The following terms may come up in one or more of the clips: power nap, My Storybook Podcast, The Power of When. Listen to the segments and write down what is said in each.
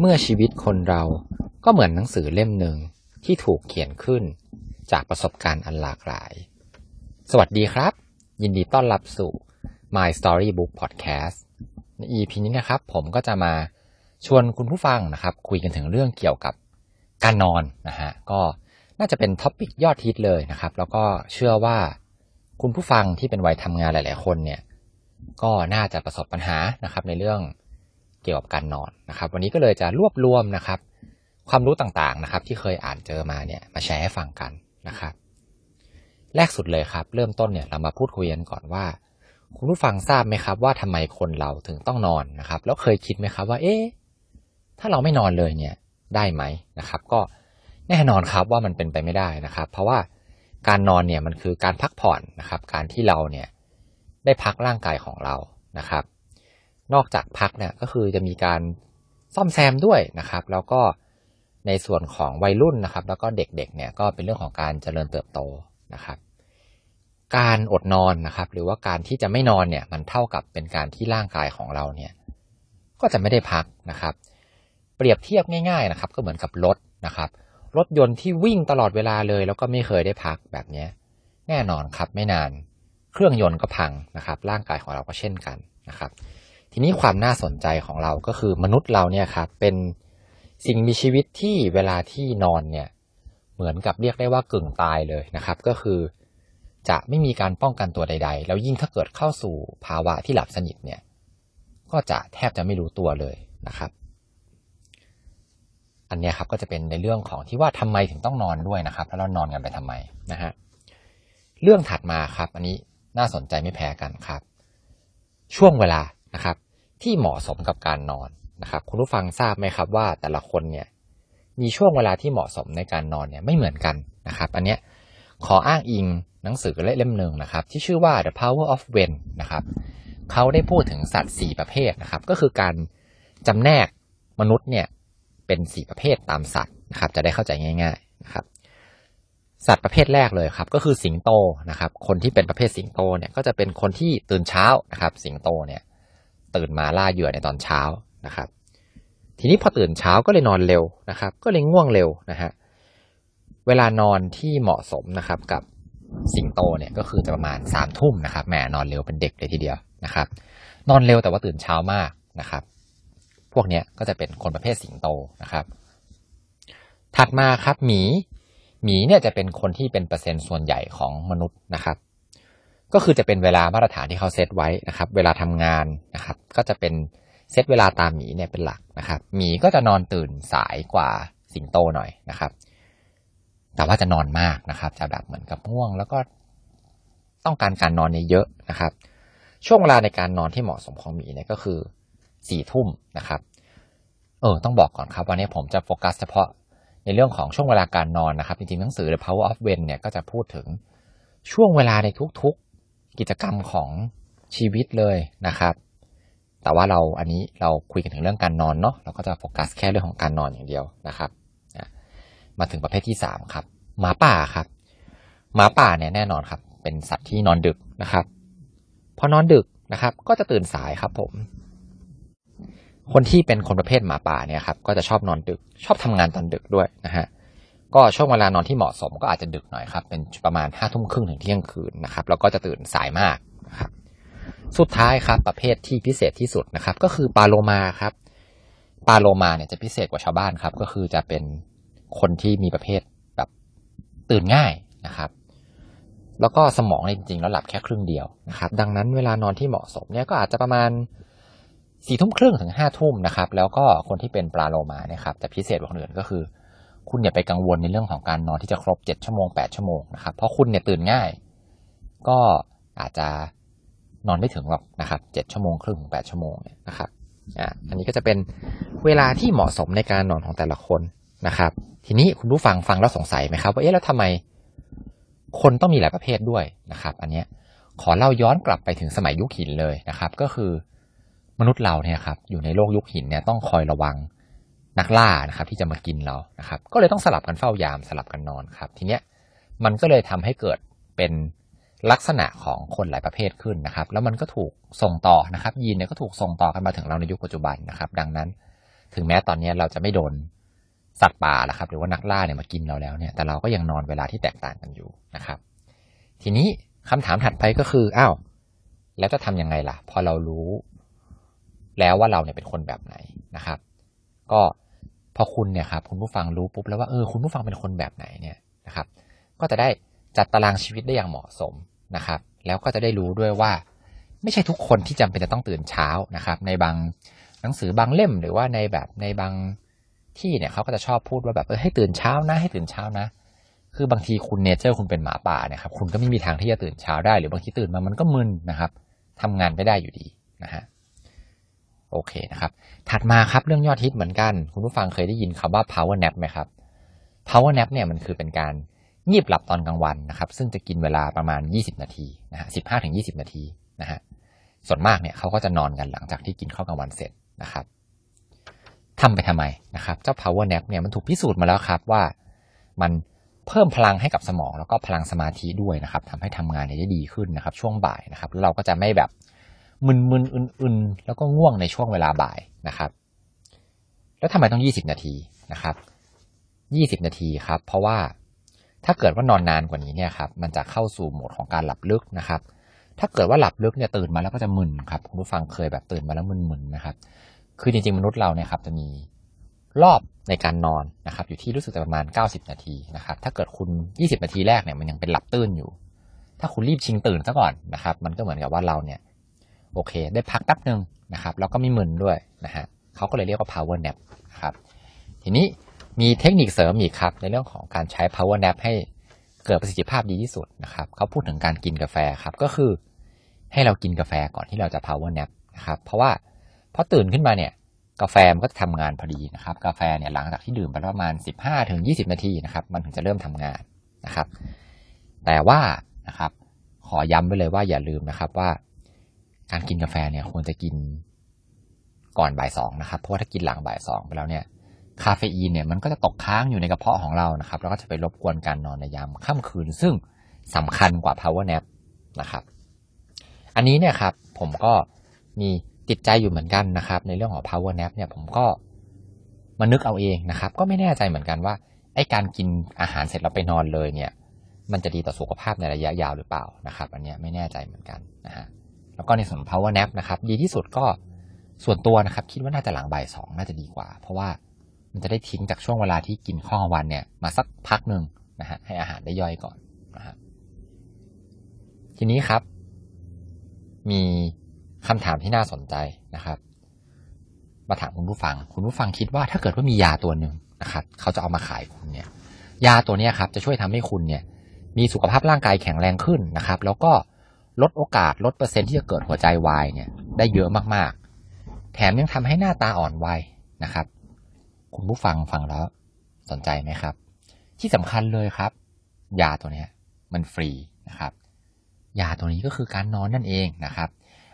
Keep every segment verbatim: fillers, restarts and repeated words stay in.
เมื่อชีวิตคนเราก็เหมือนหนังสือเล่มหนึ่งที่ถูกเขียนขึ้นจากประสบการณ์อันหลากหลายสวัสดีครับยินดีต้อนรับสู่ My Storybook Podcast ใน อี พี นี้นะครับผมก็จะมาชวนคุณผู้ฟังนะครับคุยกันถึงเรื่องเกี่ยวกับการนอนนะฮะก็น่าจะเป็นท็อปิกยอดฮิตเลยนะครับแล้วก็เชื่อว่าคุณผู้ฟังที่เป็นวัยทำงานหลายๆคนเนี่ยก็น่าจะประสบปัญหานะครับในเรื่องเกี่ยวกับการนอนนะครับวันนี้ก็เลยจะรวบรวมนะครับความรู้ต่างๆนะครับที่เคยอ่านเจอมาเนี่ยมาแชร์ให้ฟังกันนะครับแรกสุดเลยครับเริ่มต้นเนี่ยเรามาพูดคุยกันก่อนว่าคุณผู้ฟังทราบไหมครับว่าทำไมคนเราถึงต้องนอนนะครับแล้วเคยคิดไหมครับว่าเอ๊ะถ้าเราไม่นอนเลยเนี่ยได้ไหมนะครับก็แน่นอนครับว่ามันเป็นไปไม่ได้นะครับเพราะว่าการนอนเนี่ยมันคือการพักผ่อนนะครับการที่เราเนี่ยได้พักร่างกายของเรานะครับนอกจากพักเนี่ยก็คือจะมีการซ่อมแซมด้วยนะครับแล้วก็ในส่วนของวัยรุ่นนะครับแล้วก็เด็กๆเนี่ยก็เป็นเรื่องของการเจริญเติบโตนะครับการอดนอนนะครับหรือว่าการที่จะไม่นอนเนี่ยมันเท่ากับเป็นการที่ร่างกายของเราเนี่ยก็จะไม่ได้พักนะครับเปรียบเทียบง่ายๆนะครับก็เหมือนกับรถนะครับรถยนต์ที่วิ่งตลอดเวลาเลยแล้วก็ไม่เคยได้พักแบบนี้แน่นอนครับไม่นานเครื่องยนต์ก็พังนะครับร่างกายของเราก็เช่นกันนะครับทีนี้ความน่าสนใจของเราก็คือมนุษย์เราเนี่ยครับเป็นสิ่งมีชีวิตที่เวลาที่นอนเนี่ยเหมือนกับเรียกได้ว่ากึ่งตายเลยนะครับก็คือจะไม่มีการป้องกันตัวใดๆแล้วยิ่งถ้าเกิดเข้าสู่ภาวะที่หลับสนิทเนี่ยก็จะแทบจะไม่รู้ตัวเลยนะครับอันนี้ครับก็จะเป็นในเรื่องของที่ว่าทำไมถึงต้องนอนด้วยนะครับแล้วเรานอนกันไปทำไมนะฮะเรื่องถัดมาครับอันนี้น่าสนใจไม่แพ้กันครับช่วงเวลานะครับที่เหมาะสมกับการนอนนะครับคุณผู้ฟังทราบไหมครับว่าแต่ละคนเนี่ยมีช่วงเวลาที่เหมาะสมในการนอนเนี่ยไม่เหมือนกันนะครับอันเนี้ยขออ้างอิงหนังสือเล่มหนึ่งนะครับที่ชื่อว่า The Power of When นะครับเขาได้พูดถึงสัตว์สี่ประเภทนะครับก็คือการจำแนกมนุษย์เนี่ยเป็นสี่ประเภทตามสัตว์นะครับจะได้เข้าใจง่ายๆนะครับสัตว์ประเภทแรกเลยครับก็คือสิงโตนะครับคนที่เป็นประเภทสิงโตเนี่ยก็จะเป็นคนที่ตื่นเช้านะครับสิงโตเนี่ยตื่นมาล่าเหยื่อในตอนเช้านะครับทีนี้พอตื่นเช้าก็เลยนอนเร็วนะครับก็เลยง่วงเร็วนะฮะเวลานอนที่เหมาะสมนะครับกับสิงโตเนี่ยก็คือจะประมาณสามทุ่มนะครับแหมนอนเร็วเป็นเด็กเลยทีเดียวนะครับนอนเร็วแต่ว่าตื่นเช้ามากนะครับพวกเนี้ยก็จะเป็นคนประเภทสิงโตนะครับถัดมาครับหมีหมีเนี่ยจะเป็นคนที่เป็นเปอร์เซ็นต์ส่วนใหญ่ของมนุษย์นะครับก็คือจะเป็นเวลามาตรฐานที่เขาเซตไว้นะครับเวลาทำงานนะครับก็จะเป็นเซตเวลาตามหมีเนี่ยเป็นหลักนะครับหมีก็จะนอนตื่นสายกว่าสิงโตหน่อยนะครับแต่ว่าจะนอนมากนะครับจะแบบเหมือนกับง่วงแล้วก็ต้องการการนอนเยอะๆนะครับช่วงเวลาในการนอนที่เหมาะสมของหมีเนี่ยก็คือสี่ทุ่มนะครับเออต้องบอกก่อนครับวันนี้ผมจะโฟกัสเฉพาะในเรื่องของช่วงเวลาการนอนนะครับจริงๆหนังสือ The Power of When เนี่ยก็จะพูดถึงช่วงเวลาในทุกๆกิจกรรมของชีวิตเลยนะครับแต่ว่าเราอันนี้เราคุยกันถึงเรื่องการนอนเนาะเราก็จะโฟกัสแค่เรื่องของการนอนอย่างเดียวนะครับมาถึงประเภทที่สามครับหมาป่าครับหมาป่าเนี่ยแน่นอนครับเป็นสัตว์ที่นอนดึกนะครับพอนอนดึกนะครับก็จะตื่นสายครับผมคนที่เป็นคนประเภทหมาป่าเนี่ยครับก็จะชอบนอนดึกชอบทำงานตอนดึกด้วยนะฮะก็ช่วงเวลานอนที่เหมาะสมก็อาจจะดึกหน่อยครับเป็นประมาณห้าทุ่มครึ่งถึงเที่ยงคืนนะครับแล้วก็จะตื่นสายมากนะครับสุดท้ายครับประเภทที่พิเศษที่สุดนะครับก็คือปลาโลมาครับปลาโลมาเนี่ยจะพิเศษกว่าชาวบ้านครับก็คือจะเป็นคนที่มีประเภทแบบตื่นง่ายนะครับแล้วก็สมองจริงๆแล้วหลับแค่ครึ่งเดียวนะครับดังนั้นเวลานอนที่เหมาะสมเนี่ยก็อาจจะประมาณสี่ทุ่มครึ่งถึงห้าทุ่มนะครับแล้วก็คนที่เป็นปลาโลมาเนี่ยครับแต่พิเศษกว่าคนอื่นก็คือคุณอย่าไปกังวลในเรื่องของการนอนที่จะครบเจ็ดชั่วโมงแปดชั่วโมงนะครับเพราะคุณเนี่ยตื่นง่ายก็อาจจะนอนไม่ถึงหรอกนะครับเจ็ดชั่วโมงครึ่งถึงแปดชั่วโมงเนี่ยนะครับอ่าอันนี้ก็จะเป็นเวลาที่เหมาะสมในการนอนของแต่ละคนนะครับทีนี้คุณผู้ฟังฟังแล้วสงสัยไหมครับว่าเอ๊ะแล้วทำไมคนต้องมีหลายประเภทด้วยนะครับอันเนี้ยขอเล่าย้อนกลับไปถึงสมัยยุคหินเลยนะครับก็คือมนุษย์เราเนี่ยครับอยู่ในโลกยุคหินเนี่ยต้องคอยระวังนักล่านะครับที่จะมากินเรานะครับก็เลยต้องสลับกันเฝ้ายามสลับกันนอนครับทีเนี้ยมันก็เลยทำให้เกิดเป็นลักษณะของคนหลายประเภทขึ้นนะครับแล้วมันก็ถูกส่งต่อนะครับยีนเนี่ยก็ถูกส่งต่อกันมาถึงเราในยุคปัจจุบันนะครับดังนั้น ถึงแม้ตอนนี้เราจะไม่โดนสัตว์ป่าละครับหรือว่านักล่าเนี่ยมากินเราแล้วเนี่ยแต่เราก็ยังนอนเวลาที่แตกต่างกันอยู่นะครับทีนี้คำถามถัดไปก็คืออ้าวแล้วจะทำยังไงล่ะพอเรารู้แล้วว่าเราเนี่ยเป็นคนแบบไหนนะครับก็พอคุณเนี่ยครับคุณผู้ฟังรู้ปุ๊บแล้วว่าเออคุณผู้ฟังเป็นคนแบบไหนเนี่ยนะครับก็จะได้จัดตารางชีวิตได้อย่างเหมาะสมนะครับแล้วก็จะได้รู้ด้วยว่าไม่ใช่ทุกคนที่จำเป็นจะต้องตื่นเช้านะครับในบางหนังสือบางเล่มหรือว่าในแบบในบางที่เนี่ยเขาก็จะชอบพูดว่าแบบเออให้ตื่นเช้านะให้ตื่นเช้านะคือบางทีคุณเนเจอร์คุณเป็นหมาป่านะครับคุณก็ไม่มีทางที่จะตื่นเช้าได้หรือบางทีตื่นมามันก็มึนนะครับทำงานไม่ได้อยู่ดีนะฮะโอเคนะครับถัดมาครับเรื่องยอดฮิตเหมือนกันคุณผู้ฟังเคยได้ยินคำว่า power nap ไหมครับ power nap เนี่ยมันคือเป็นการงีบหลับตอนกลางวันนะครับซึ่งจะกินเวลาประมาณยี่สิบนาทีนะฮะ สิบห้าถึงยี่สิบ นาทีนะฮะส่วนมากเนี่ยเขาก็จะนอนกันหลังจากที่กินข้าวกลางวันเสร็จนะครับทำไปทำไมนะครับเจ้า power nap เนี่ยมันถูกพิสูจน์มาแล้วครับว่ามันเพิ่มพลังให้กับสมองแล้วก็พลังสมาธิด้วยนะครับทำให้ทำงานได้ดีขึ้นนะครับช่วงบ่ายนะครับเราก็จะไม่แบบมึนๆอึนๆแล้วก็ง่วงในช่วงเวลาบ่ายนะครับแล้วทำไมต้องยี่สิบนาทีนะครับยี่สิบนาทีครับเพราะว่าถ้าเกิดว่านอนนานกว่านี้เนี่ยครับมันจะเข้าสู่โหมดของการหลับลึกนะครับถ้าเกิดว่าหลับลึกเนี่ยตื่นมาแล้วก็จะมึนครับคุณผู้ฟังเคยแบบตื่นมาแล้วมึนๆนะครับคือจริงๆมนุษย์เราเนี่ยครับจะมีรอบในการนอนนะครับอยู่ที่รู้สึกจะประมาณเก้าสิบนาทีนะครับถ้าเกิดคุณยี่สิบนาทีแรกเนี่ยมันยังเป็นหลับตื่นอยู่ถ้าคุณรีบชิงตื่นซะก่อนนะครับมันก็เหมือนกับว่าเราเนี่ยโอเคได้พักแป๊บนึงนะครับแล้วก็ไม่มึนด้วยนะฮะเขาก็เลยเรียกว่า power nap ครับทีนี้มีเทคนิคเสริมอีกครับในเรื่องของการใช้ power nap ให้เกิดประสิทธิภาพดีที่สุดนะครับเขาพูดถึงการกินกาแฟครับก็คือให้เรากินกาแฟก่อนที่เราจะ power nap นะครับเพราะว่าพอตื่นขึ้นมาเนี่ยกาแฟมันก็จะทำงานพอดีนะครับกาแฟเนี่ยหลังจากที่ดื่มไปประมาณ สิบห้าถึงยี่สิบ นาทีนะครับมันถึงจะเริ่มทำงานนะครับแต่ว่านะครับขอย้ำไว้เลยว่าอย่าลืมนะครับว่าการกินกาแฟเนี่ยควรจะกินก่อนบ่ายสองนะครับเพราะว่าถ้ากินหลังบ่ายสองไปแล้วเนี่ยคาเฟอีนเนี่ยมันก็จะตกค้างอยู่ในกระเพาะของเรานะครับแล้วก็จะไปรบกวนการนอนในยามค่ำคืนซึ่งสำคัญกว่า power nap นะครับอันนี้เนี่ยครับผมก็มีติดใจอยู่เหมือนกันนะครับในเรื่องของ power nap เนี่ยผมก็มานึกเอาเองนะครับก็ไม่แน่ใจเหมือนกันว่าไอ้การกินอาหารเสร็จแล้วไปนอนเลยเนี่ยมันจะดีต่อสุขภาพในระยะยาวหรือเปล่านะครับอันเนี้ยไม่แน่ใจเหมือนกันนะฮะแล้วก็ในส่วน power nap นะครับดีที่สุดก็ส่วนตัวนะครับคิดว่าน่าจะหลังบ่ายสองน่าจะดีกว่าเพราะว่ามันจะได้ทิ้งจากช่วงเวลาที่กินข้าวกลางวันเนี่ยมาสักพักนึงนะฮะให้อาหารได้ย่อยก่อนนะฮะทีนี้ครับมีคำถามที่น่าสนใจนะครับมาถามคุณผู้ฟังคุณผู้ฟังคิดว่าถ้าเกิดว่ามียาตัวนึงนะครับเขาจะเอามาขายคุณเนี่ยยาตัวนี้ครับจะช่วยทำให้คุณเนี่ยมีสุขภาพร่างกายแข็งแรงขึ้นนะครับแล้วก็ลดโอกาสลดเปอร์เซ็นต์ที่จะเกิดหัวใจวายเนี่ยได้เยอะมากๆแถมยังทำให้หน้าตาอ่อนวัยนะครับคุณผู้ฟังฟังแล้วสนใจไหมครับที่สำคัญเลยครับยาตัวนี้มันฟรีนะครับยาตัวนี้ก็คือการนอนนั่นเองนะครับ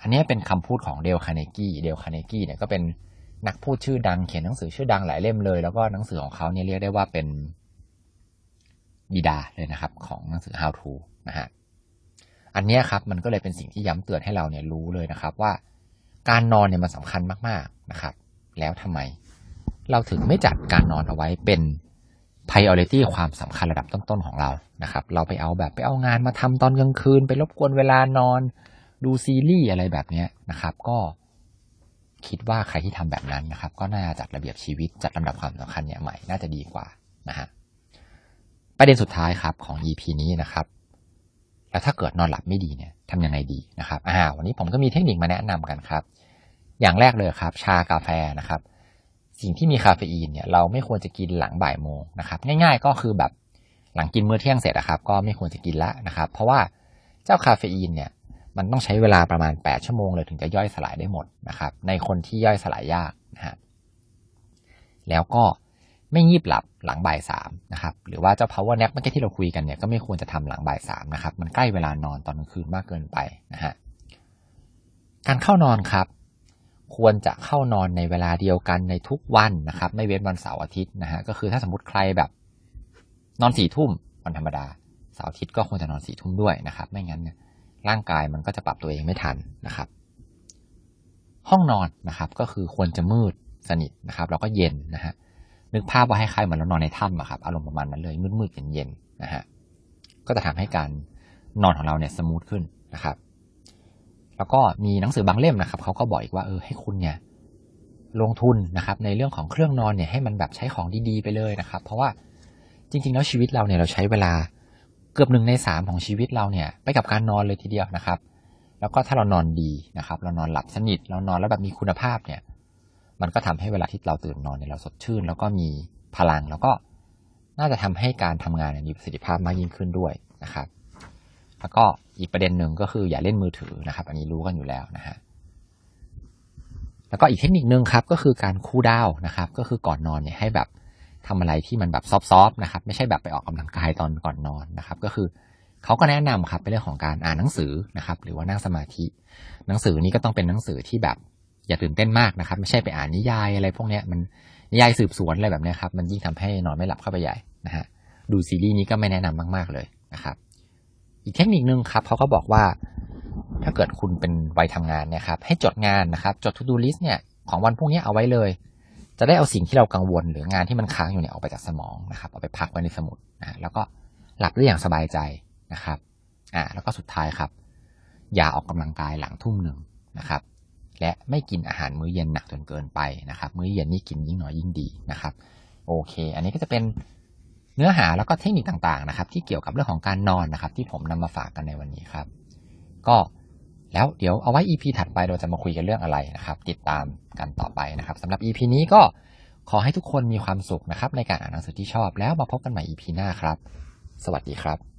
อันนี้เป็นคำพูดของเดลคาร์เนกีเดลคาร์เนกีเนี่ยก็เป็นนักพูดชื่อดังเขียนหนังสือชื่อดังหลายเล่มเลยแล้วก็หนังสือของเขาเนี่ยเรียกได้ว่าเป็นบิดาเลยนะครับของหนังสือ How to นะฮะอันนี้ครับมันก็เลยเป็นสิ่งที่ย้ำเตือนให้เราเนี่ยรู้เลยนะครับว่าการนอนเนี่ยมันสำคัญมากๆนะครับแล้วทำไมเราถึงไม่จัดการนอนเอาไว้เป็น priority ความสำคัญระดับต้นๆของเรานะครับเราไปเอาแบบไปเอางานมาทำตอนกลางคืนไปรบกวนเวลานอนดูซีรีส์อะไรแบบนี้นะครับก็คิดว่าใครที่ทำแบบนั้นนะครับก็น่าจัดระเบียบชีวิตจัดลำดับความสำคัญเนี่ยใหม่น่าจะดีกว่านะฮะประเด็นสุดท้ายครับของ อี พี นี้นะครับแล้วถ้าเกิดนอนหลับไม่ดีเนี่ยทำยังไงดีนะครับอ่าวันนี้ผมก็มีเทคนิคมาแนะนำกันครับอย่างแรกเลยครับชากาแฟนะครับสิ่งที่มีคาเฟอีนเนี่ยเราไม่ควรจะกินหลังบ่ายโมงนะครับง่ายๆก็คือแบบหลังกินมื้อเที่ยงเสร็จนะครับก็ไม่ควรจะกินละนะครับเพราะว่าเจ้าคาเฟอีนเนี่ยมันต้องใช้เวลาประมาณแปดชั่วโมงเลยถึงจะย่อยสลายได้หมดนะครับในคนที่ย่อยสลายยากนะฮะแล้วก็ไม่งีบหลับหลังบ่ายสามนะครับหรือว่าเจ้า power nap เมื่อกี้ที่เราคุยกันเนี่ยก็ไม่ควรจะทำหลังบ่ายสามนะครับมันใกล้เวลานอนตอนกลางคืนมากเกินไปนะฮะการเข้านอนครับควรจะเข้านอนในเวลาเดียวกันในทุกวันนะครับไม่เว้นวันเสาร์อาทิตย์นะฮะก็คือถ้าสมมติใครแบบนอนสี่ทุ่มวันธรรมดาเสาร์อาทิตย์ก็ควรจะนอนสี่ทุ่มด้วยนะครับไม่งั้นเนี่ยร่างกายมันก็จะปรับตัวเองไม่ทันนะครับห้องนอนนะครับก็คือควรจะมืด สนิทนะครับแล้วก็เย็นนะฮะนึกภาพว่าให้คล้ายเหมือนเรานอนในถ้ำอะครับอารมณ์ประมาณนั้นเลยมืดๆเย็นๆนะฮะก็จะทำให้การนอนของเราเนี่ยสมูทขึ้นนะครับแล้วก็มีหนังสือบางเล่มนะครับเขาก็บอกอีกว่าเออให้คุณเนี่ยลงทุนนะครับในเรื่องของเครื่องนอนเนี่ยให้มันแบบใช้ของดีๆไปเลยนะครับเพราะว่าจริงๆแล้วชีวิตเราเนี่ยเราใช้เวลาเกือบหนึ่งในสามของชีวิตเราเนี่ยไปกับการนอนเลยทีเดียวนะครับแล้วก็ถ้าเรานอนดีนะครับเรานอนหลับสนิทเรานอนแล้วแบบมีคุณภาพเนี่ยมันก็ทำให้เวลาที่เราตื่นนอนเนี่ยเราสดชื่นแล้วก็มีพลังแล้วก็น่าจะทำให้การทำงานมีประสิทธิภาพมากยิ่งขึ้นด้วยนะครับแล้วก็อีกประเด็นหนึ่งก็คืออย่าเล่นมือถือนะครับอันนี้รู้กันอยู่แล้วนะฮะแล้วก็อีกเทคนิคนึงครับก็คือการคูลดาวน์นะครับก็คือก่อนนอนเนี่ยให้แบบทำอะไรที่มันแบบซอฟๆนะครับไม่ใช่แบบไปออกกำลังกายตอนก่อนนอนนะครับก็คือเขาก็แนะนำครับเป็นเรื่องของการอ่านหนังสือนะครับหรือว่านั่งสมาธิหนังสือนี้ก็ต้องเป็นหนังสือที่แบบอย่าตื่นเต้นมากนะครับไม่ใช่ไปอ่านนิยายอะไรพวกนี้มันนิยายสืบสวนอะไรแบบนี้ครับมันยิ่งทำให้นอนไม่หลับเข้าไปใหญ่นะฮะดูซีรีส์นี้ก็ไม่แนะนำมากๆเลยนะครับอีกเทคนิคนึงครับเขาก็บอกว่าถ้าเกิดคุณเป็นวัยทำงานเนี่ยครับให้จดงานนะครับจด to do list เนี่ยของวันพวกนี้เอาไว้เลยจะได้เอาสิ่งที่เรากังวลหรืองานที่มันค้างอยู่เนี่ยออกไปจากสมองนะครับเอาไปพักไว้ในสมุดนะแล้วก็หลับได้อย่างสบายใจนะครับอ่าแล้วก็สุดท้ายครับอย่าออกกำลังกายหลังทุ่มหนึ่งนะครับและไม่กินอาหารมื้อเย็นหนักจนเกินไปนะครับมื้อเย็นนี่กินยิ่งน้อยยิ่งดีนะครับโอเคอันนี้ก็จะเป็นเนื้อหาแล้วก็เทคนิคต่างๆนะครับที่เกี่ยวกับเรื่องของการนอนนะครับที่ผมนำมาฝากกันในวันนี้ครับก็แล้วเดี๋ยวเอาไว้ อี พี ถัดไปเราจะมาคุยกันเรื่องอะไรนะครับติดตามกันต่อไปนะครับสำหรับ อี พี นี้ก็ขอให้ทุกคนมีความสุขนะครับในการอ่านหนังสือที่ชอบแล้วมาพบกันใหม่ อี พี หน้าครับสวัสดีครับ